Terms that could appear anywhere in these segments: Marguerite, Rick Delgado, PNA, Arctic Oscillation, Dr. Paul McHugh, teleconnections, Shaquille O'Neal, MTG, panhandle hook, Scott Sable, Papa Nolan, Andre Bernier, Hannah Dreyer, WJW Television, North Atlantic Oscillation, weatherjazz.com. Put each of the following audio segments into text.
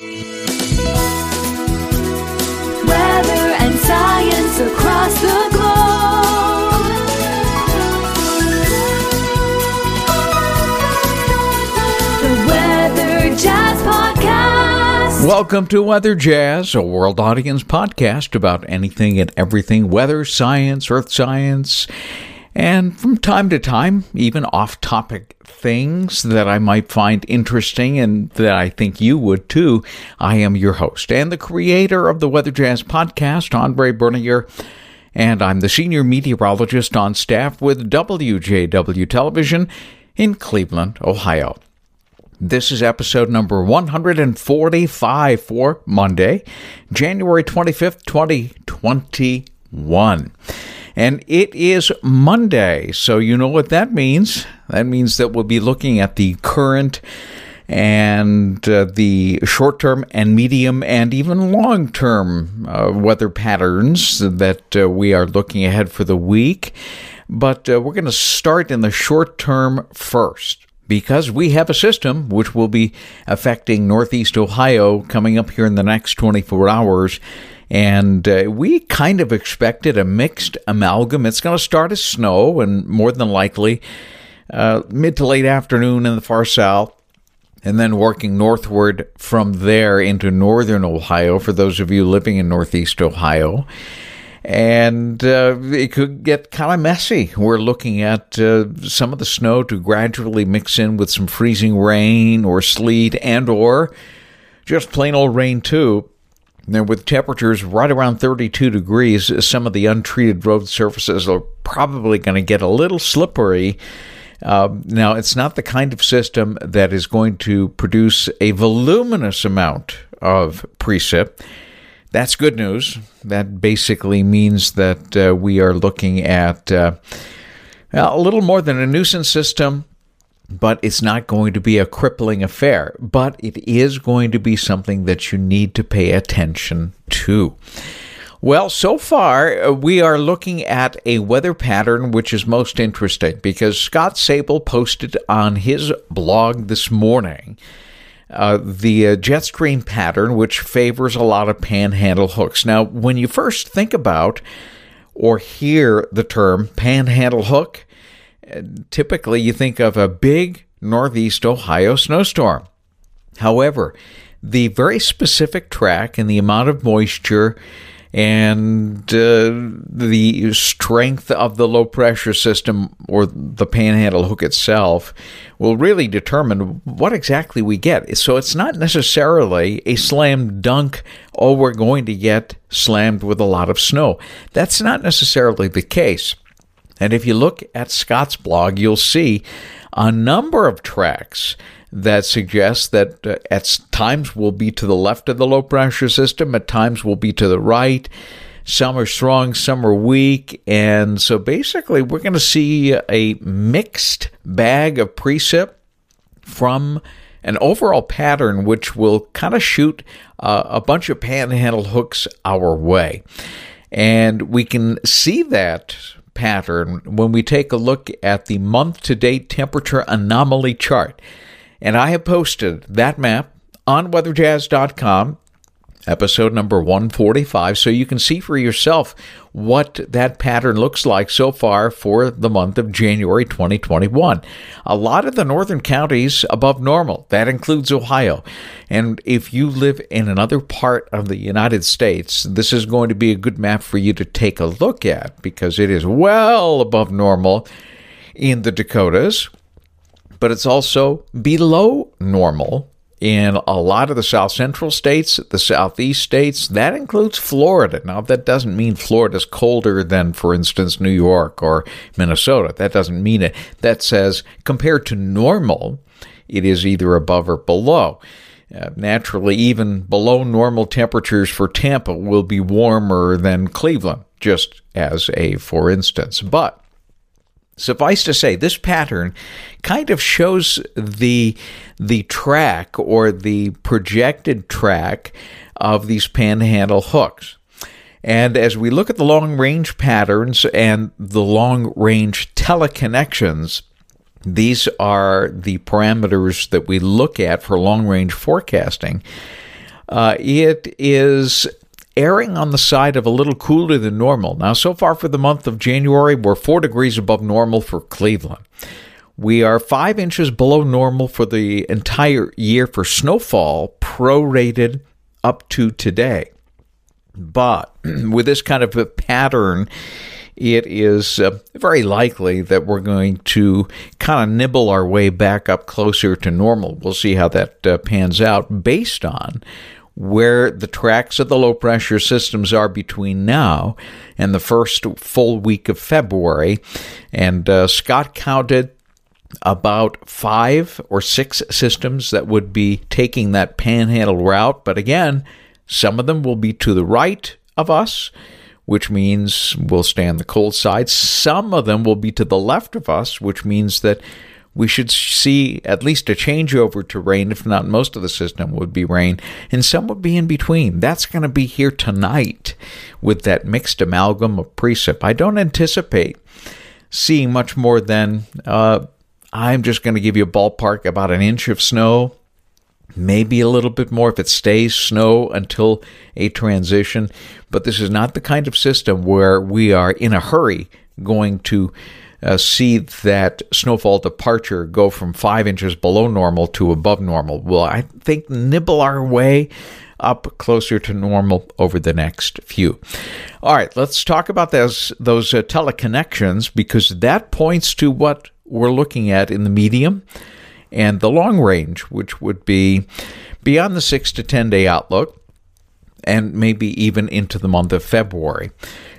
Weather and science across the globe. The Weather Jazz Podcast. Welcome to Weather Jazz, a world audience podcast about anything and everything weather, science, earth science, and from time to time, even off-topic things that I might find interesting and that I think you would too. I am your host and the creator of the Weather Jazz Podcast, Andre Bernier, and I'm the senior meteorologist on staff with WJW Television in Cleveland, Ohio. This is episode number 145 for Monday, January 25th, 2021. And it is Monday, so you know what that means. That means that we'll be looking at the current and the short-term and medium and even long-term weather patterns that we are looking ahead for the week. But we're going to start in the short-term first, because we have a system which will be affecting Northeast Ohio coming up here in the next 24 hours. And we kind of expected a mixed amalgam. It's going to start as snow and more than likely mid to late afternoon in the far south, and then working northward from there into northern Ohio for those of you living in Northeast Ohio. And it could get kind of messy. We're looking at some of the snow to gradually mix in with some freezing rain or sleet and or just plain old rain too. And with temperatures right around 32 degrees, some of the untreated road surfaces are probably going to get a little slippery. Now, it's not the kind of system that is going to produce a voluminous amount of precip. That's good news. That basically means that we are looking at a little more than a nuisance system, but it's not going to be a crippling affair. But it is going to be something that you need to pay attention to. Well, so far, we are looking at a weather pattern which is most interesting, because Scott Sable posted on his blog this morning the jet stream pattern, which favors a lot of panhandle hooks. Now, when you first think about or hear the term panhandle hook, typically you think of a big Northeast Ohio snowstorm. However, the very specific track and the amount of moisture and the strength of the low pressure system or the panhandle hook itself will really determine what exactly we get. So it's not necessarily a slam dunk, oh, we're going to get slammed with a lot of snow. That's not necessarily the case. And if you look at Scott's blog, you'll see a number of tracks that suggest that at times we'll be to the left of the low pressure system, at times we'll be to the right. Some are strong, some are weak. And so basically we're going to see a mixed bag of precip from an overall pattern which will kind of shoot a bunch of panhandle hooks our way. And we can see that pattern when we take a look at the month-to-date temperature anomaly chart. And I have posted that map on weatherjazz.com, episode number 145, so you can see for yourself what that pattern looks like so far for the month of January 2021. A lot of the northern counties above normal. That includes Ohio. And if you live in another part of the United States, this is going to be a good map for you to take a look at, because it is well above normal in the Dakotas, but it's also below normal in a lot of the South Central states, the Southeast states. That includes Florida. Now, that doesn't mean Florida's colder than, for instance, New York or Minnesota. That doesn't mean it. That says, compared to normal, it is either above or below. Naturally, even below normal temperatures for Tampa will be warmer than Cleveland, just as a for instance. But suffice to say, this pattern kind of shows the track or the projected track of these panhandle hooks. And as we look at the long-range patterns and the long-range teleconnections, these are the parameters that we look at for long-range forecasting. It is erring on the side of a little cooler than normal. Now, so far for the month of January, we're 4 degrees above normal for Cleveland. We are 5 inches below normal for the entire year for snowfall, prorated up to today. But with this kind of a pattern, it is very likely that we're going to kind of nibble our way back up closer to normal. We'll see how that pans out based on where the tracks of the low-pressure systems are between now and the first full week of February. And Scott counted about 5 or 6 systems that would be taking that panhandle route. But again, some of them will be to the right of us, which means we'll stay on the cold side. Some of them will be to the left of us, which means that we should see at least a changeover to rain, if not most of the system would be rain, and some would be in between. That's going to be here tonight with that mixed amalgam of precip. I don't anticipate seeing much more than, I'm just going to give you a ballpark, about an inch of snow, maybe a little bit more if it stays snow until a transition. But this is not the kind of system where we are in a hurry going to see that snowfall departure go from 5 inches below normal to above normal. We'll, I think, nibble our way up closer to normal over the next few. All right, let's talk about those teleconnections, because that points to what we're looking at in the medium and the long range, which would be beyond the 6 to 10-day outlook and maybe even into the month of February.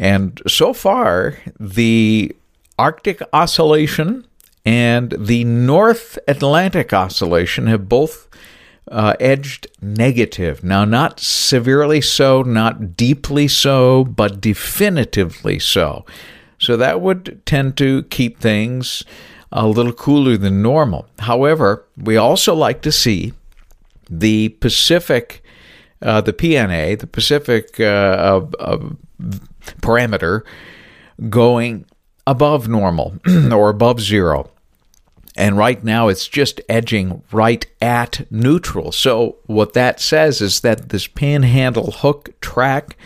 And so far, the Arctic Oscillation and the North Atlantic Oscillation have both edged negative. Now, not severely so, not deeply so, but definitively so. So that would tend to keep things a little cooler than normal. However, we also like to see the Pacific, the PNA, the Pacific parameter going above normal or above zero. And right now it's just edging right at neutral. So what that says is that this panhandle hook track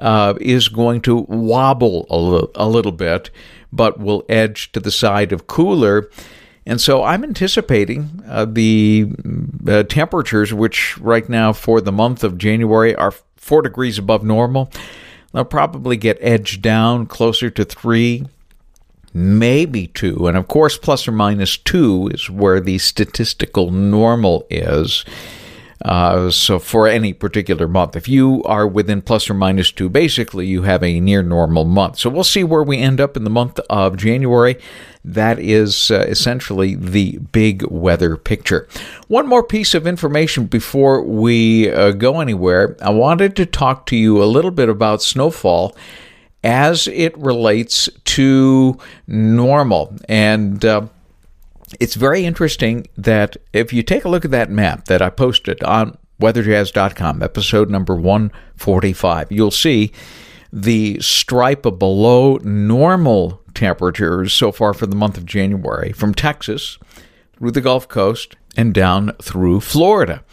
is going to wobble a little bit, but will edge to the side of cooler. And so I'm anticipating the temperatures, which right now for the month of January are 4 degrees above normal. They'll probably get edged down closer to 3, maybe 2. And of course, plus or minus 2 is where the statistical normal is. So for any particular month, if you are within plus or minus 2, basically you have a near normal month. So we'll see where we end up in the month of January. That is essentially the big weather picture. One more piece of information before we go anywhere. I wanted to talk to you a little bit about snowfall as it relates to normal. And it's very interesting that if you take a look at that map that I posted on weatherjazz.com, episode number 145, you'll see the stripe of below normal temperatures so far for the month of January, from Texas through the Gulf Coast and down through Florida.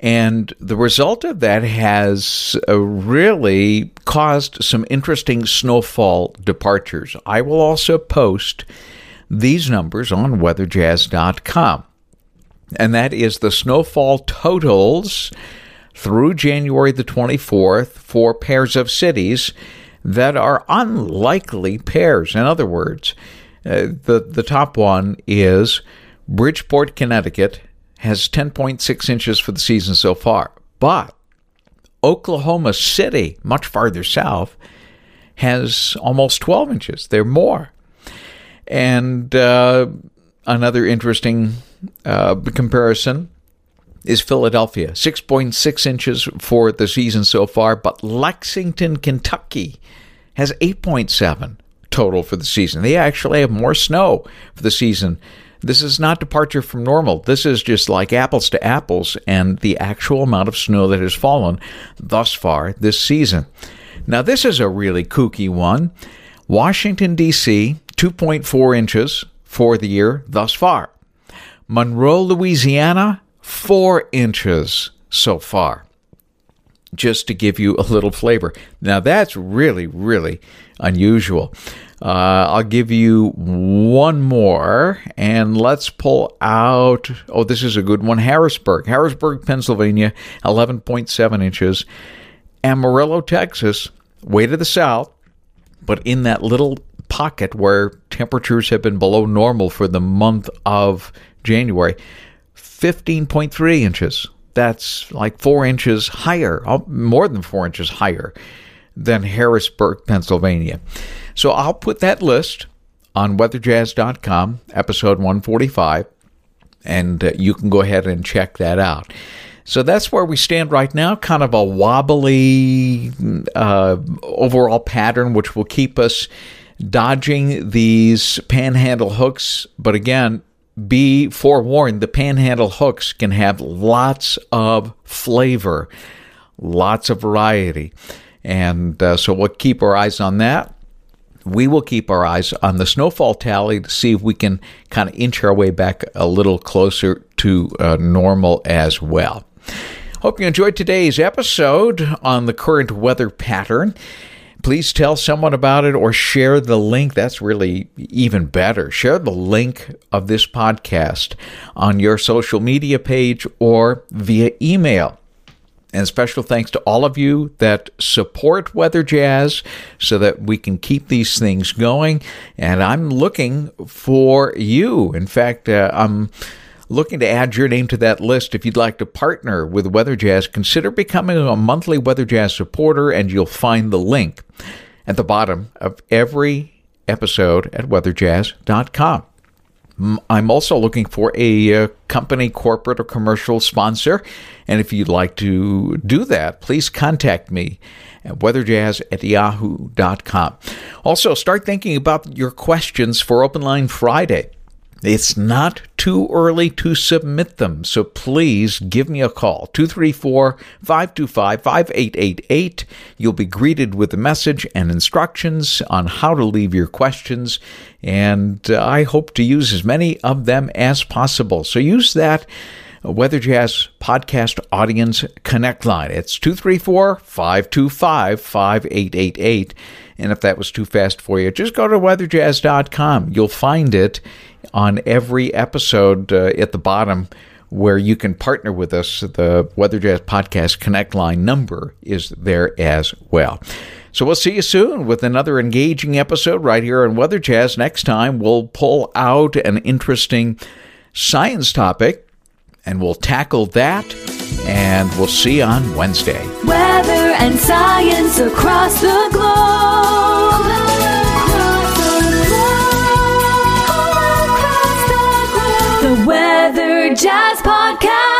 And the result of that has really caused some interesting snowfall departures. I will also post these numbers on weatherjazz.com. And that is the snowfall totals through January the 24th for pairs of cities that are unlikely pairs. In other words, the top one is Bridgeport, Connecticut, has 10.6 inches for the season so far. But Oklahoma City, much farther south, has almost 12 inches. They're more. And another interesting comparison is Philadelphia, 6.6 inches for the season so far, but Lexington, Kentucky has 8.7 total for the season. They actually have more snow for the season. This is not departure from normal. This is just like apples to apples and the actual amount of snow that has fallen thus far this season. Now, this is a really kooky one. Washington, D.C., 2.4 inches for the year thus far. Monroe, Louisiana, 4 inches so far. just to give you a little flavor. Now, that's really, really unusual. I'll give you one more, and let's pull out, oh, this is a good one, Harrisburg, Pennsylvania, 11.7 inches. Amarillo, Texas, way to the south, but in that little pocket where temperatures have been below normal for the month of January, 15.3 inches. That's like 4 inches higher, more than 4 inches higher than Harrisburg, Pennsylvania. So I'll put that list on weatherjazz.com, episode 145, and you can go ahead and check that out. So that's where we stand right now, kind of a wobbly overall pattern, which will keep us dodging these panhandle hooks. But again, be forewarned, the panhandle hooks can have lots of flavor, lots of variety. And so we'll keep our eyes on that. We will keep our eyes on the snowfall tally to see if we can kind of inch our way back a little closer to normal as well. Hope you enjoyed today's episode on the current weather pattern. Please tell someone about it or share the link. That's really even better. Share the link of this podcast on your social media page or via email. And special thanks to all of you that support Weather Jazz so that we can keep these things going. And I'm looking for you. In fact, I'm looking to add your name to that list. If you'd like to partner with Weather Jazz, consider becoming a monthly Weather Jazz supporter, and you'll find the link at the bottom of every episode at weatherjazz.com. I'm also looking for a company, corporate, or commercial sponsor. And if you'd like to do that, please contact me at weatherjazz@yahoo.com. Also, start thinking about your questions for Open Line Friday. It's not too early to submit them, so please give me a call, 234-525-5888. You'll be greeted with a message and instructions on how to leave your questions, and I hope to use as many of them as possible. So use that Weather Jazz Podcast Audience Connect line. It's 234-525-5888. And if that was too fast for you, just go to weatherjazz.com. You'll find it on every episode at the bottom where you can partner with us. The Weather Jazz Podcast Connect line number is there as well. So we'll see you soon with another engaging episode right here on Weather Jazz. Next time, we'll pull out an interesting science topic, and we'll tackle that, and we'll see you on Wednesday. Weather and science across the globe. The Weather Jazz Podcast.